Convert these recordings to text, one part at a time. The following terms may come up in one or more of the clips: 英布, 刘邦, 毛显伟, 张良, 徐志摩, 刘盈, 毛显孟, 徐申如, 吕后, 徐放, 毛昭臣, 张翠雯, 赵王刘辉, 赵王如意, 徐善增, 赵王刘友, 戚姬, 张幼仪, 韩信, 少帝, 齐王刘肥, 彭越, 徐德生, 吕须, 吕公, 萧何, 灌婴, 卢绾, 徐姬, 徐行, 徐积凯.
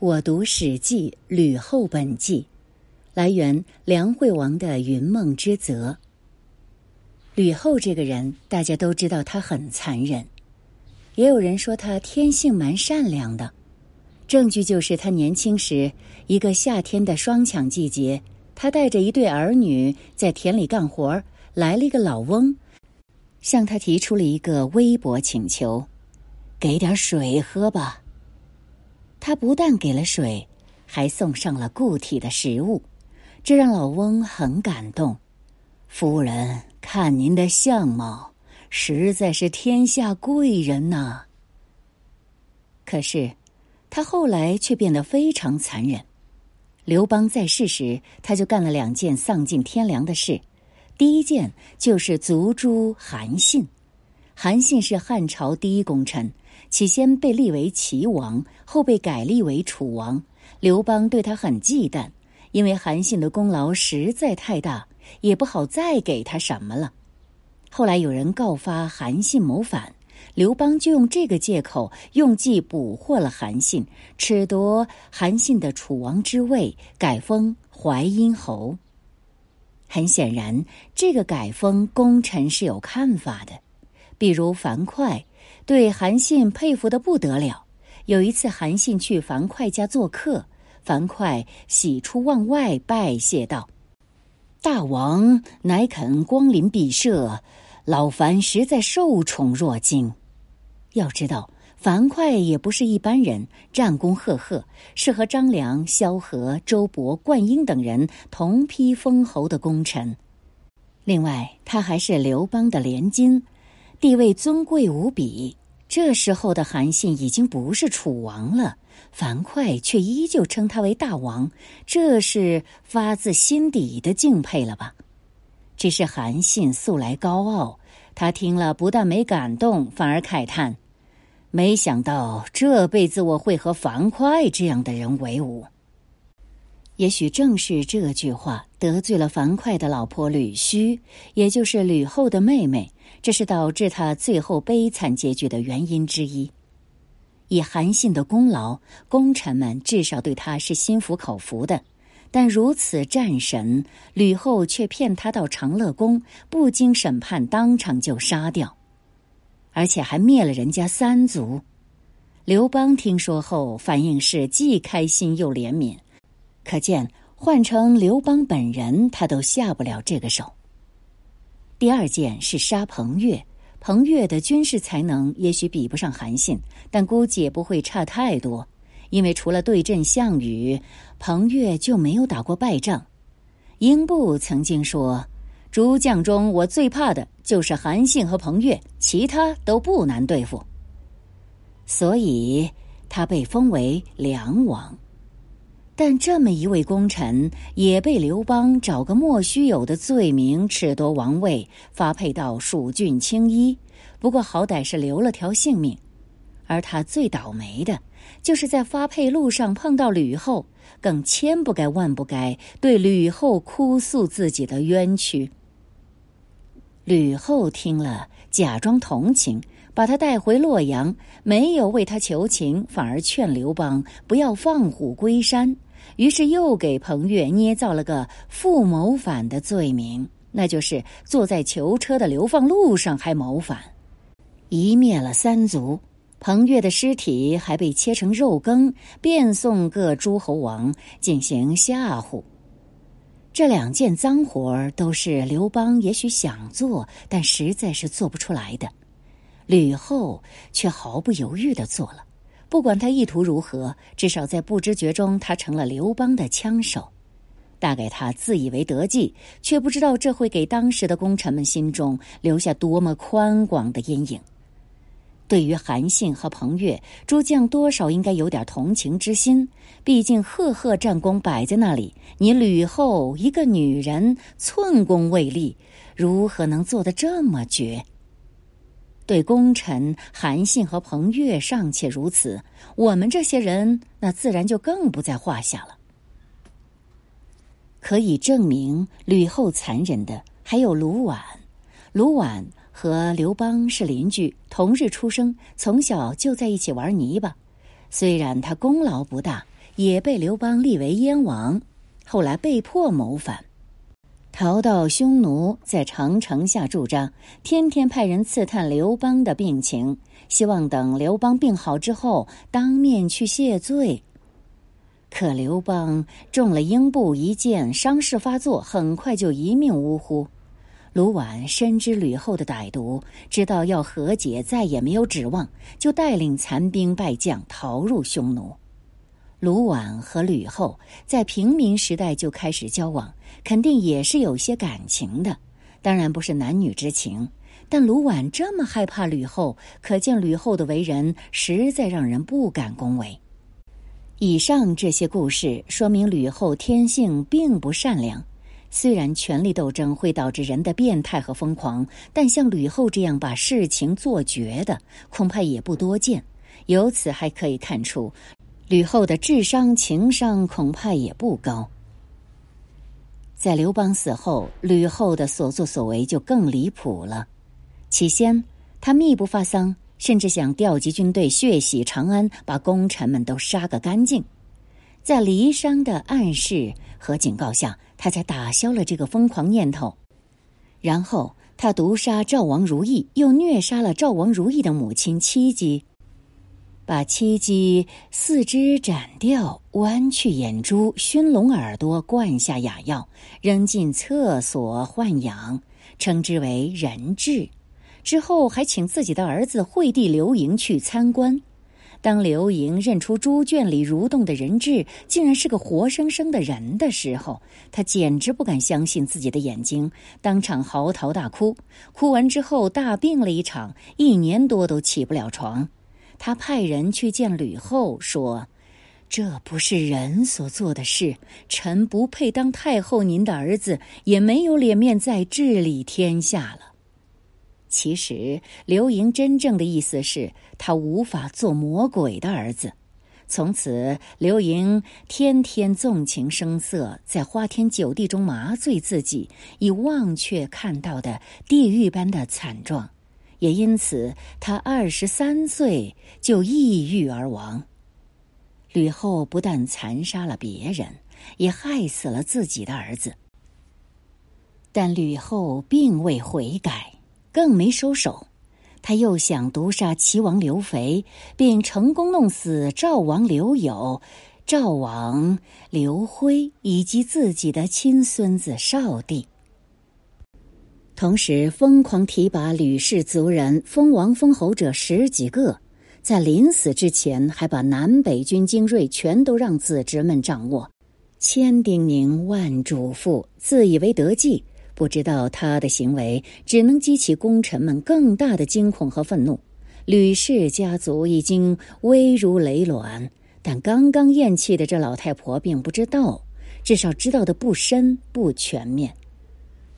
我读《史记·吕后本纪》，来源梁惠王的云梦之责。吕后这个人，大家都知道她很残忍，也有人说她天性蛮善良的。证据就是她年轻时，一个夏天的双抢季节，她带着一对儿女在田里干活，来了一个老翁，向她提出了一个微薄请求：给点水喝吧。他不但给了水，还送上了固体的食物，这让老翁很感动。夫人，看您的相貌，实在是天下贵人呐。可是他后来却变得非常残忍。刘邦在世时，他就干了2件丧尽天良的事。第一件就是族诛韩信。韩信是汉朝第一功臣，起先被立为齐王，后被改立为楚王。刘邦对他很忌惮，因为韩信的功劳实在太大，也不好再给他什么了。后来有人告发韩信谋反，刘邦就用这个借口用计捕获了韩信，褫夺韩信的楚王之位，改封淮阴侯。很显然，这个改封功臣是有看法的。比如樊哙对韩信佩服得不得了。有一次韩信去樊哙家做客，樊哙喜出望外，拜谢道：大王乃肯光临敝社，老樊实在受宠若惊。要知道樊哙也不是一般人，战功赫赫，是和张良、萧何、周勃、灌婴等人同批封侯的功臣。另外他还是刘邦的连襟，地位尊贵无比。这时候的韩信已经不是楚王了，樊哙却依旧称他为大王，这是发自心底的敬佩了吧。只是韩信素来高傲，他听了不但没感动，反而慨叹：没想到这辈子我会和樊哙这样的人为伍。也许正是这句话得罪了樊哙的老婆吕须，也就是吕后的妹妹，这是导致他最后悲惨结局的原因之一。以韩信的功劳，功臣们至少对他是心服口服的，但如此战神，吕后却骗他到长乐宫，不经审判当场就杀掉，而且还灭了人家3族。刘邦听说后反应是既开心又怜悯，可见换成刘邦本人，他都下不了这个手。第二件是杀彭越。彭越的军事才能也许比不上韩信，但估计也不会差太多，因为除了对阵项羽，彭越就没有打过败仗。英布曾经说，诸将中我最怕的就是韩信和彭越，其他都不难对付。所以他被封为梁王。但这么一位功臣也被刘邦找个莫须有的罪名褫夺王位，发配到蜀郡青衣，不过好歹是留了条性命。而他最倒霉的就是在发配路上碰到吕后，更千不该万不该对吕后哭诉自己的冤屈。吕后听了假装同情，把他带回洛阳，没有为他求情，反而劝刘邦不要放虎归山，于是又给彭越捏造了个复谋反的罪名，那就是坐在囚车的流放路上还谋反。一灭了3族，彭越的尸体还被切成肉羹，便送各诸侯王进行吓唬。这2件脏活都是刘邦也许想做，但实在是做不出来的。吕后却毫不犹豫地做了，不管他意图如何，至少在不知觉中他成了刘邦的枪手。大概他自以为得计，却不知道这会给当时的功臣们心中留下多么宽广的阴影。对于韩信和彭越，诸将多少应该有点同情之心，毕竟赫赫战功摆在那里，你吕后一个女人寸功未立，如何能做得这么绝？对功臣韩信和彭越尚且如此，我们这些人那自然就更不在话下了。可以证明吕后残忍的还有卢绾。卢绾和刘邦是邻居，同日出生，从小就在一起玩泥巴。虽然他功劳不大，也被刘邦立为燕王，后来被迫谋反。逃到匈奴，在长城下驻扎，天天派人刺探刘邦的病情，希望等刘邦病好之后，当面去谢罪。可刘邦中了英布一箭，伤势发作，很快就一命呜呼。卢绾深知吕后的歹毒，知道要和解再也没有指望，就带领残兵败将逃入匈奴。卢绾和吕后在平民时代就开始交往，肯定也是有些感情的，当然不是男女之情，但卢绾这么害怕吕后，可见吕后的为人实在让人不敢恭维。以上这些故事说明吕后天性并不善良，虽然权力斗争会导致人的变态和疯狂，但像吕后这样把事情做绝的恐怕也不多见。由此还可以看出，吕后的智商情商恐怕也不高。在刘邦死后，吕后的所作所为就更离谱了。起先她密不发丧，甚至想调集军队血洗长安，把功臣们都杀个干净。在骊商的暗示和警告下，他才打消了这个疯狂念头。然后他毒杀赵王如意，又虐杀了赵王如意的母亲戚姬，把戚姬四肢斩掉，剜去眼珠，熏聋耳朵，灌下哑药，扔进厕所豢养，称之为人质。之后还请自己的儿子惠帝刘盈去参观。当刘盈认出猪圈里蠕动的人质竟然是个活生生的人的时候，他简直不敢相信自己的眼睛，当场嚎啕大哭。哭完之后大病了一场，1年多都起不了床。他派人去见吕后，说这不是人所做的事，臣不配当太后，您的儿子也没有脸面再治理天下了。其实刘盈真正的意思是他无法做魔鬼的儿子。从此刘盈天天纵情声色，在花天酒地中麻醉自己，以忘却看到的地狱般的惨状，也因此他23岁就抑郁而亡。吕后不但残杀了别人，也害死了自己的儿子。但吕后并未悔改，更没收手，他又想毒杀齐王刘肥，并成功弄死赵王刘友、赵王刘辉以及自己的亲孙子少帝。同时疯狂提拔吕氏族人，封王封侯者10几个，在临死之前还把南北军精锐全都让子侄们掌握，千叮咛万嘱咐，自以为得计。不知道他的行为只能激起功臣们更大的惊恐和愤怒。吕氏家族已经危如累卵，但刚刚咽气的这老太婆并不知道，至少知道的不深不全面。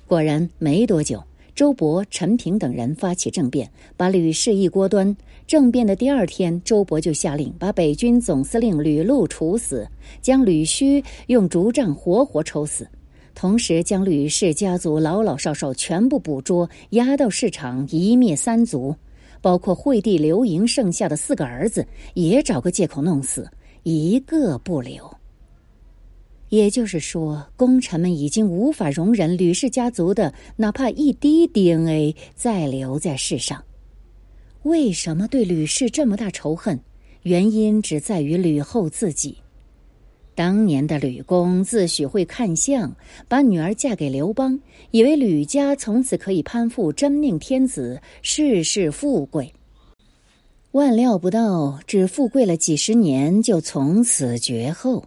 果然没多久，周勃、陈平等人发起政变，把吕氏一锅端。政变的第2天，周勃就下令把北军总司令吕禄处死，将吕须用竹杖活活抽死。同时将吕氏家族老老少少全部捕捉，押到市场一灭三族，包括惠帝刘盈剩下的4个儿子也找个借口弄死，一个不留。也就是说，功臣们已经无法容忍吕氏家族的哪怕一滴 DNA 再留在世上。为什么对吕氏这么大仇恨？原因只在于吕后自己。当年的吕公自诩会看相，把女儿嫁给刘邦，以为吕家从此可以攀附真命天子，世世富贵。万料不到，只富贵了几10年就从此绝后。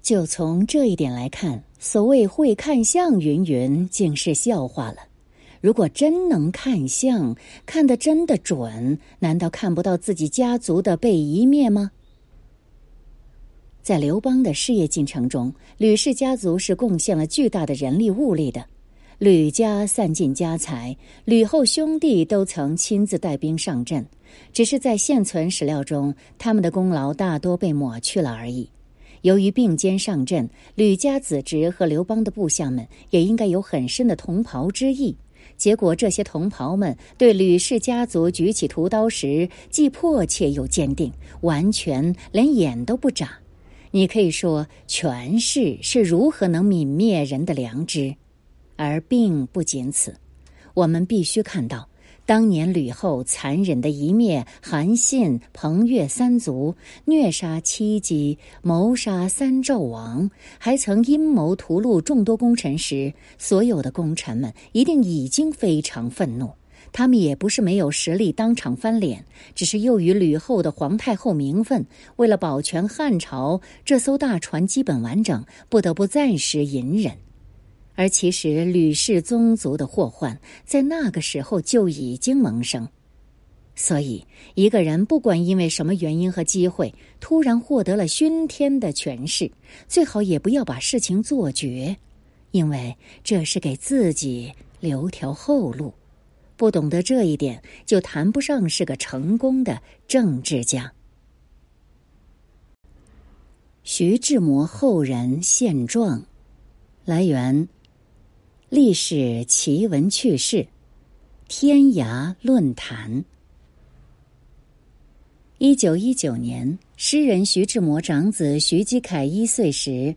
就从这一点来看，所谓会看相云云竟是笑话了。如果真能看相，看得真的准，难道看不到自己家族的被夷灭吗？在刘邦的事业进程中，吕氏家族是贡献了巨大的人力物力的。吕家散尽家财，吕后兄弟都曾亲自带兵上阵，只是在现存史料中，他们的功劳大多被抹去了而已。由于并肩上阵，吕家子侄和刘邦的部下们也应该有很深的同袍之意，结果这些同袍们对吕氏家族举起屠刀时，既迫切又坚定，完全连眼都不眨。你可以说权势是如何能泯灭人的良知，而并不仅此。我们必须看到当年吕后残忍地一灭韩信、彭越三族，虐杀戚姬，谋杀三纣王，还曾阴谋屠戮众多功臣时，所有的功臣们一定已经非常愤怒。他们也不是没有实力当场翻脸，只是又与吕后的皇太后名分，为了保全汉朝这艘大船基本完整，不得不暂时隐忍。而其实吕氏宗族的祸患在那个时候就已经萌生。所以一个人不管因为什么原因和机会突然获得了熏天的权势，最好也不要把事情做绝，因为这是给自己留条后路。不懂得这一点，就谈不上是个成功的政治家。徐志摩后人现状，来源历史奇闻趣事，天涯论坛。1919年，诗人徐志摩长子徐积凯1岁时，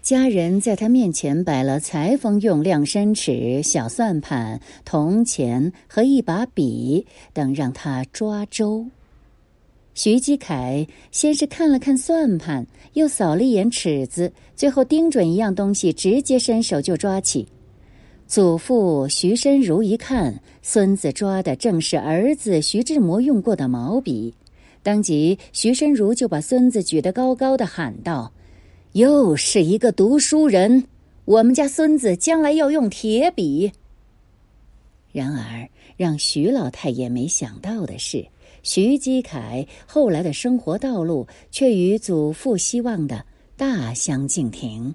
家人在他面前摆了裁缝用量身尺、小算盘、铜钱和一把笔等，让他抓周。徐积凯先是看了看算盘，又扫了一眼尺子，最后盯准一样东西，直接伸手就抓起。祖父徐申如一看，孙子抓的正是儿子徐志摩用过的毛笔，当即徐申如就把孙子举得高高的，喊道：“又是一个读书人，我们家孙子将来要用铁笔。”然而让徐老太爷没想到的是，徐积凯后来的生活道路却与祖父希望的大相径庭。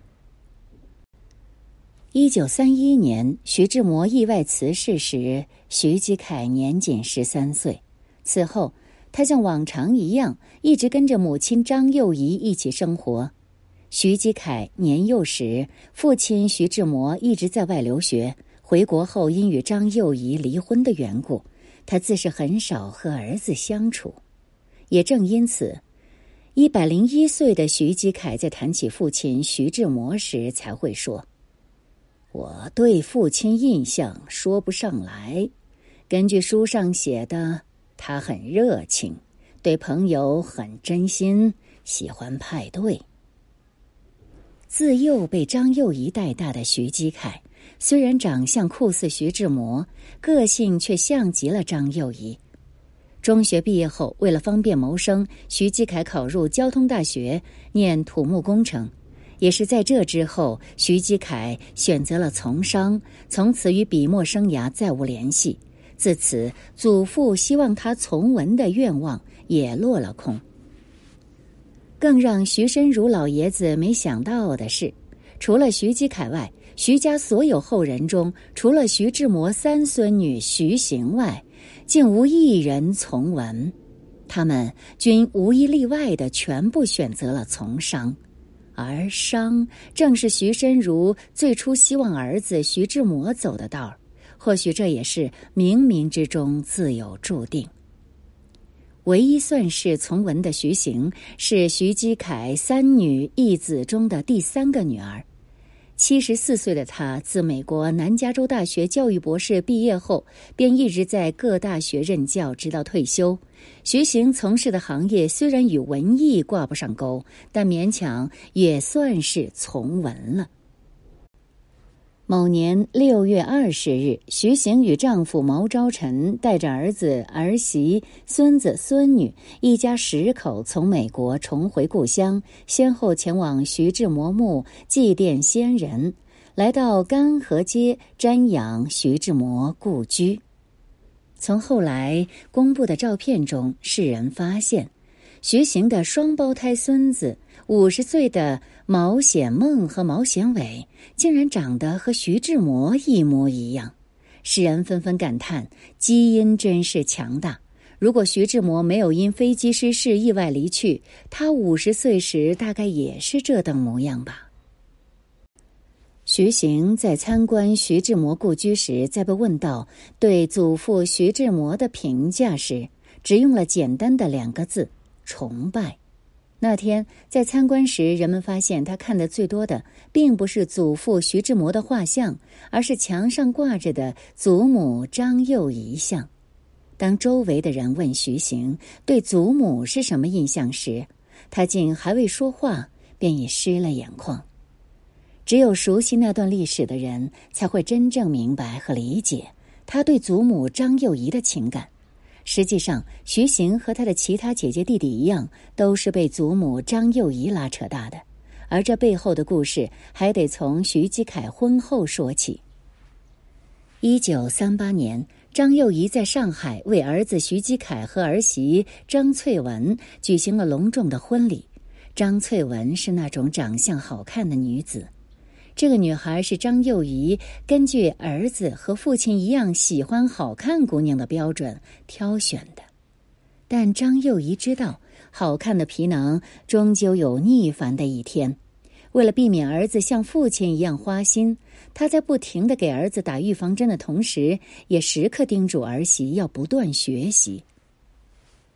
1931年，徐志摩意外辞世时，徐积凯年仅13岁。此后，他像往常一样，一直跟着母亲张幼仪一起生活。徐积凯年幼时，父亲徐志摩一直在外留学，回国后因与张幼仪离婚的缘故，他自是很少和儿子相处。也正因此，101岁的徐积凯在谈起父亲徐志摩时才会说：“我对父亲印象说不上来，根据书上写的，他很热情，对朋友很真心，喜欢派对。”自幼被张幼仪带大的徐积凯，虽然长相酷似徐志摩，个性却像极了张幼仪。中学毕业后，为了方便谋生，徐积凯考入交通大学念土木工程。也是在这之后，徐积凯选择了从商，从此与笔墨生涯再无联系。自此，祖父希望他从文的愿望也落了空。更让徐申如老爷子没想到的是，除了徐积凯外，徐家所有后人中，除了徐志摩3孙女徐行外，竟无一人从文，他们均无一例外的全部选择了从商。而商正是徐申如最初希望儿子徐志摩走的道儿，或许这也是冥冥之中自有注定。唯一算是从文的徐行，是徐积凯3女1子中的第3个女儿。74岁的他，自美国南加州大学教育博士毕业后，便一直在各大学任教，直到退休。徐行从事的行业虽然与文艺挂不上钩，但勉强也算是从文了。某年6月20日，徐行与丈夫毛昭臣带着儿子、儿媳、孙子、孙女一家10口从美国重回故乡，先后前往徐志摩墓祭奠先人，来到干河街瞻仰徐志摩故居。从后来公布的照片中，世人发现徐行的双胞胎孙子50岁的毛显孟和毛显伟竟然长得和徐志摩一模一样，世人纷纷感叹基因真是强大。如果徐志摩没有因飞机失事意外离去，他50岁时大概也是这等模样吧。徐行在参观徐志摩故居时，在被问到对祖父徐志摩的评价时，只用了简单的两个字：崇拜。那天在参观时，人们发现他看的最多的并不是祖父徐志摩的画像，而是墙上挂着的祖母张幼仪像。当周围的人问徐行对祖母是什么印象时，他竟还未说话，便已湿了眼眶。只有熟悉那段历史的人才会真正明白和理解他对祖母张幼仪的情感。实际上，徐行和他的其他姐姐弟弟一样，都是被祖母张幼仪拉扯大的，而这背后的故事还得从徐积凯婚后说起。1938年，张幼仪在上海为儿子徐积凯和儿媳张翠雯举行了隆重的婚礼。张翠雯是那种长相好看的女子，这个女孩是张幼仪根据儿子和父亲一样喜欢好看姑娘的标准挑选的。但张幼仪知道，好看的皮囊终究有逆反的一天。为了避免儿子像父亲一样花心，她在不停地给儿子打预防针的同时，也时刻叮嘱儿媳要不断学习。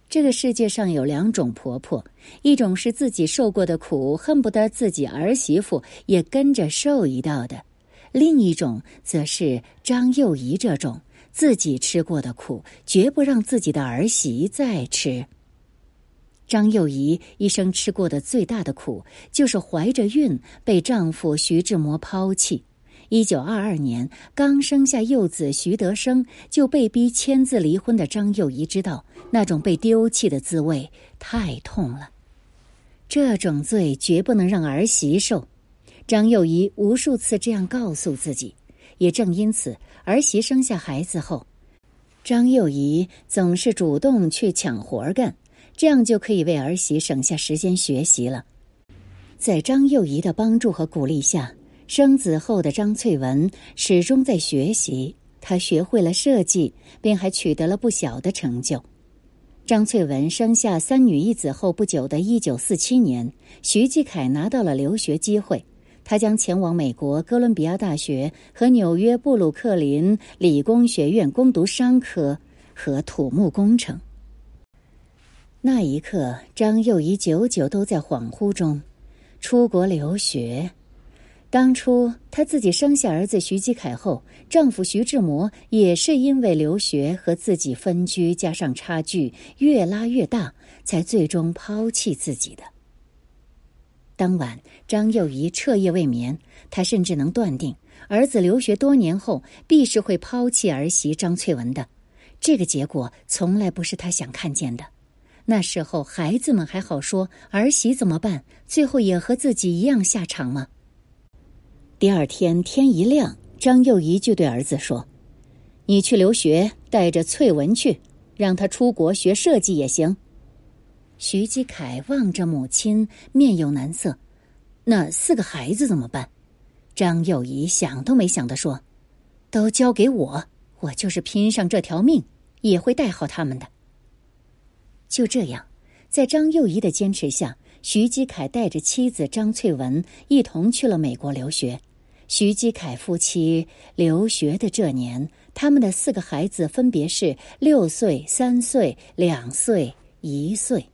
这个世界上有两种婆婆，一种是自己受过的苦，恨不得自己儿媳妇也跟着受一道的；另一种则是张幼仪这种，自己吃过的苦，绝不让自己的儿媳再吃。张幼仪一生吃过的最大的苦，就是怀着孕被丈夫徐志摩抛弃。1922年刚生下幼子徐德生就被逼签字离婚的张幼仪知道，那种被丢弃的滋味太痛了，这种罪绝不能让儿媳受。张幼仪无数次这样告诉自己，也正因此，儿媳生下孩子后，张幼仪总是主动去抢活干，这样就可以为儿媳省下时间学习了。在张幼仪的帮助和鼓励下，生子后的张翠雯始终在学习，她学会了设计，并还取得了不小的成就。张翠雯生下三女一子后不久的1947年，徐继凯拿到了留学机会，他将前往美国哥伦比亚大学和纽约布鲁克林理工学院攻读商科和土木工程。那一刻，张幼仪久久都在恍惚中，出国留学。当初她自己生下儿子徐积凯后，丈夫徐志摩也是因为留学和自己分居，加上差距越拉越大，才最终抛弃自己的。当晚，张幼仪彻夜未眠，她甚至能断定，儿子留学多年后必是会抛弃儿媳张翠雯的。这个结果从来不是她想看见的。那时候孩子们还好说，儿媳怎么办？最后也和自己一样下场吗？第二天天一亮，张幼仪就对儿子说，你去留学，带着翠雯去，让她出国学设计也行。徐积凯望着母亲，面有难色，那四个孩子怎么办？张幼仪想都没想地说，都交给我，我就是拼上这条命也会带好他们的。就这样，在张幼仪的坚持下，徐积凯带着妻子张翠雯一同去了美国留学。徐积凯夫妻留学的这年，他们的四个孩子分别是6岁、3岁、2岁、1岁。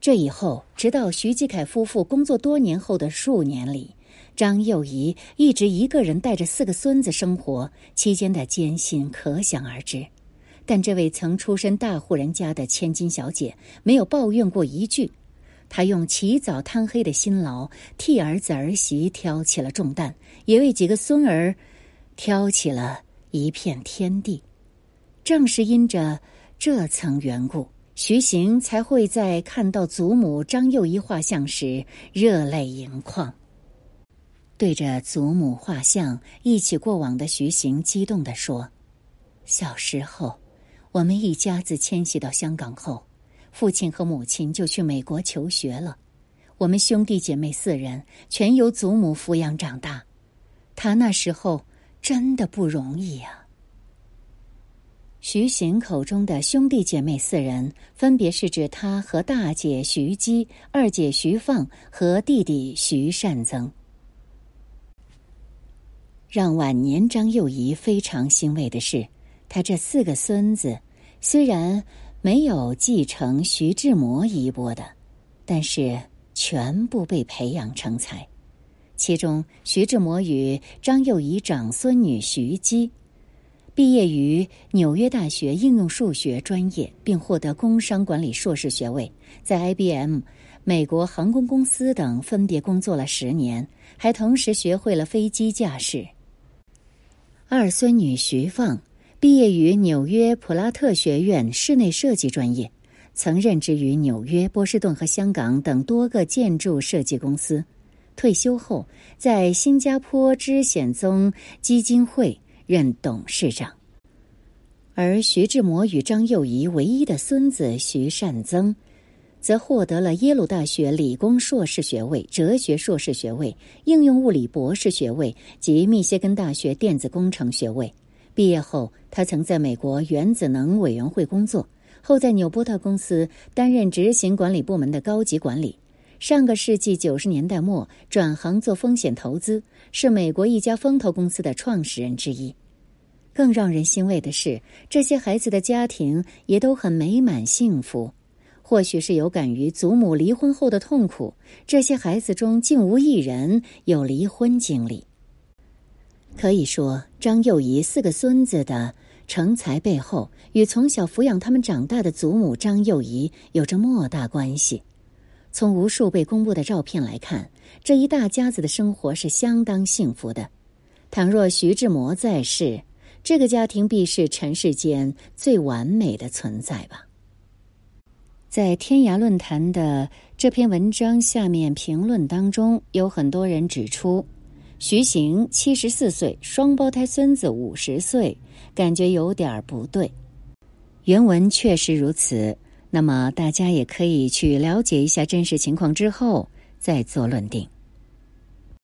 这以后，直到徐积凯夫妇工作多年后的数年里，张幼仪一直一个人带着四个孙子生活，期间的艰辛可想而知。但这位曾出身大户人家的千金小姐没有抱怨过一句，她用起早贪黑的辛劳替儿子儿媳挑起了重担，也为几个孙儿挑起了一片天地。正是因着这层缘故，徐行才会在看到祖母张幼仪画像时热泪盈眶。对着祖母画像一起过往的徐行激动地说，小时候我们一家子迁徙到香港后，父亲和母亲就去美国求学了。我们兄弟姐妹4人全由祖母抚养长大，她那时候真的不容易啊。徐行口中的兄弟姐妹4人，分别是指他和大姐徐姬、二姐徐放和弟弟徐善增。让晚年张幼仪非常欣慰的是，她这4个孙子虽然没有继承徐志摩衣钵的，但是全部被培养成才。其中徐志摩与张幼仪长孙女徐姬毕业于纽约大学应用数学专业，并获得工商管理硕士学位，在 IBM、美国航空公司等分别工作了10年，还同时学会了飞机驾驶。二孙女徐放毕业于纽约普拉特学院室内设计专业，曾任职于纽约、波士顿和香港等多个建筑设计公司。退休后，在新加坡知显宗基金会任董事长。而徐志摩与张幼仪唯一的孙子徐善增则获得了耶鲁大学理工硕士学位、哲学硕士学位、应用物理博士学位及密歇根大学电子工程学位。毕业后，他曾在美国原子能委员会工作，后在纽波特公司担任执行管理部门的高级管理。上个世纪90年代末转行做风险投资，是美国一家风投公司的创始人之一。更让人欣慰的是，这些孩子的家庭也都很美满幸福。或许是有感于祖母离婚后的痛苦，这些孩子中竟无一人有离婚经历。可以说，张幼仪4个孙子的成才背后，与从小抚养他们长大的祖母张幼仪有着莫大关系。从无数被公布的照片来看，这一大家子的生活是相当幸福的。倘若徐志摩在世，这个家庭必是尘世间最完美的存在吧。在天涯论坛的这篇文章下面评论当中，有很多人指出，徐行74岁，双胞胎孙子50岁，感觉有点不对。原文确实如此，那么大家也可以去了解一下真实情况之后再做论定。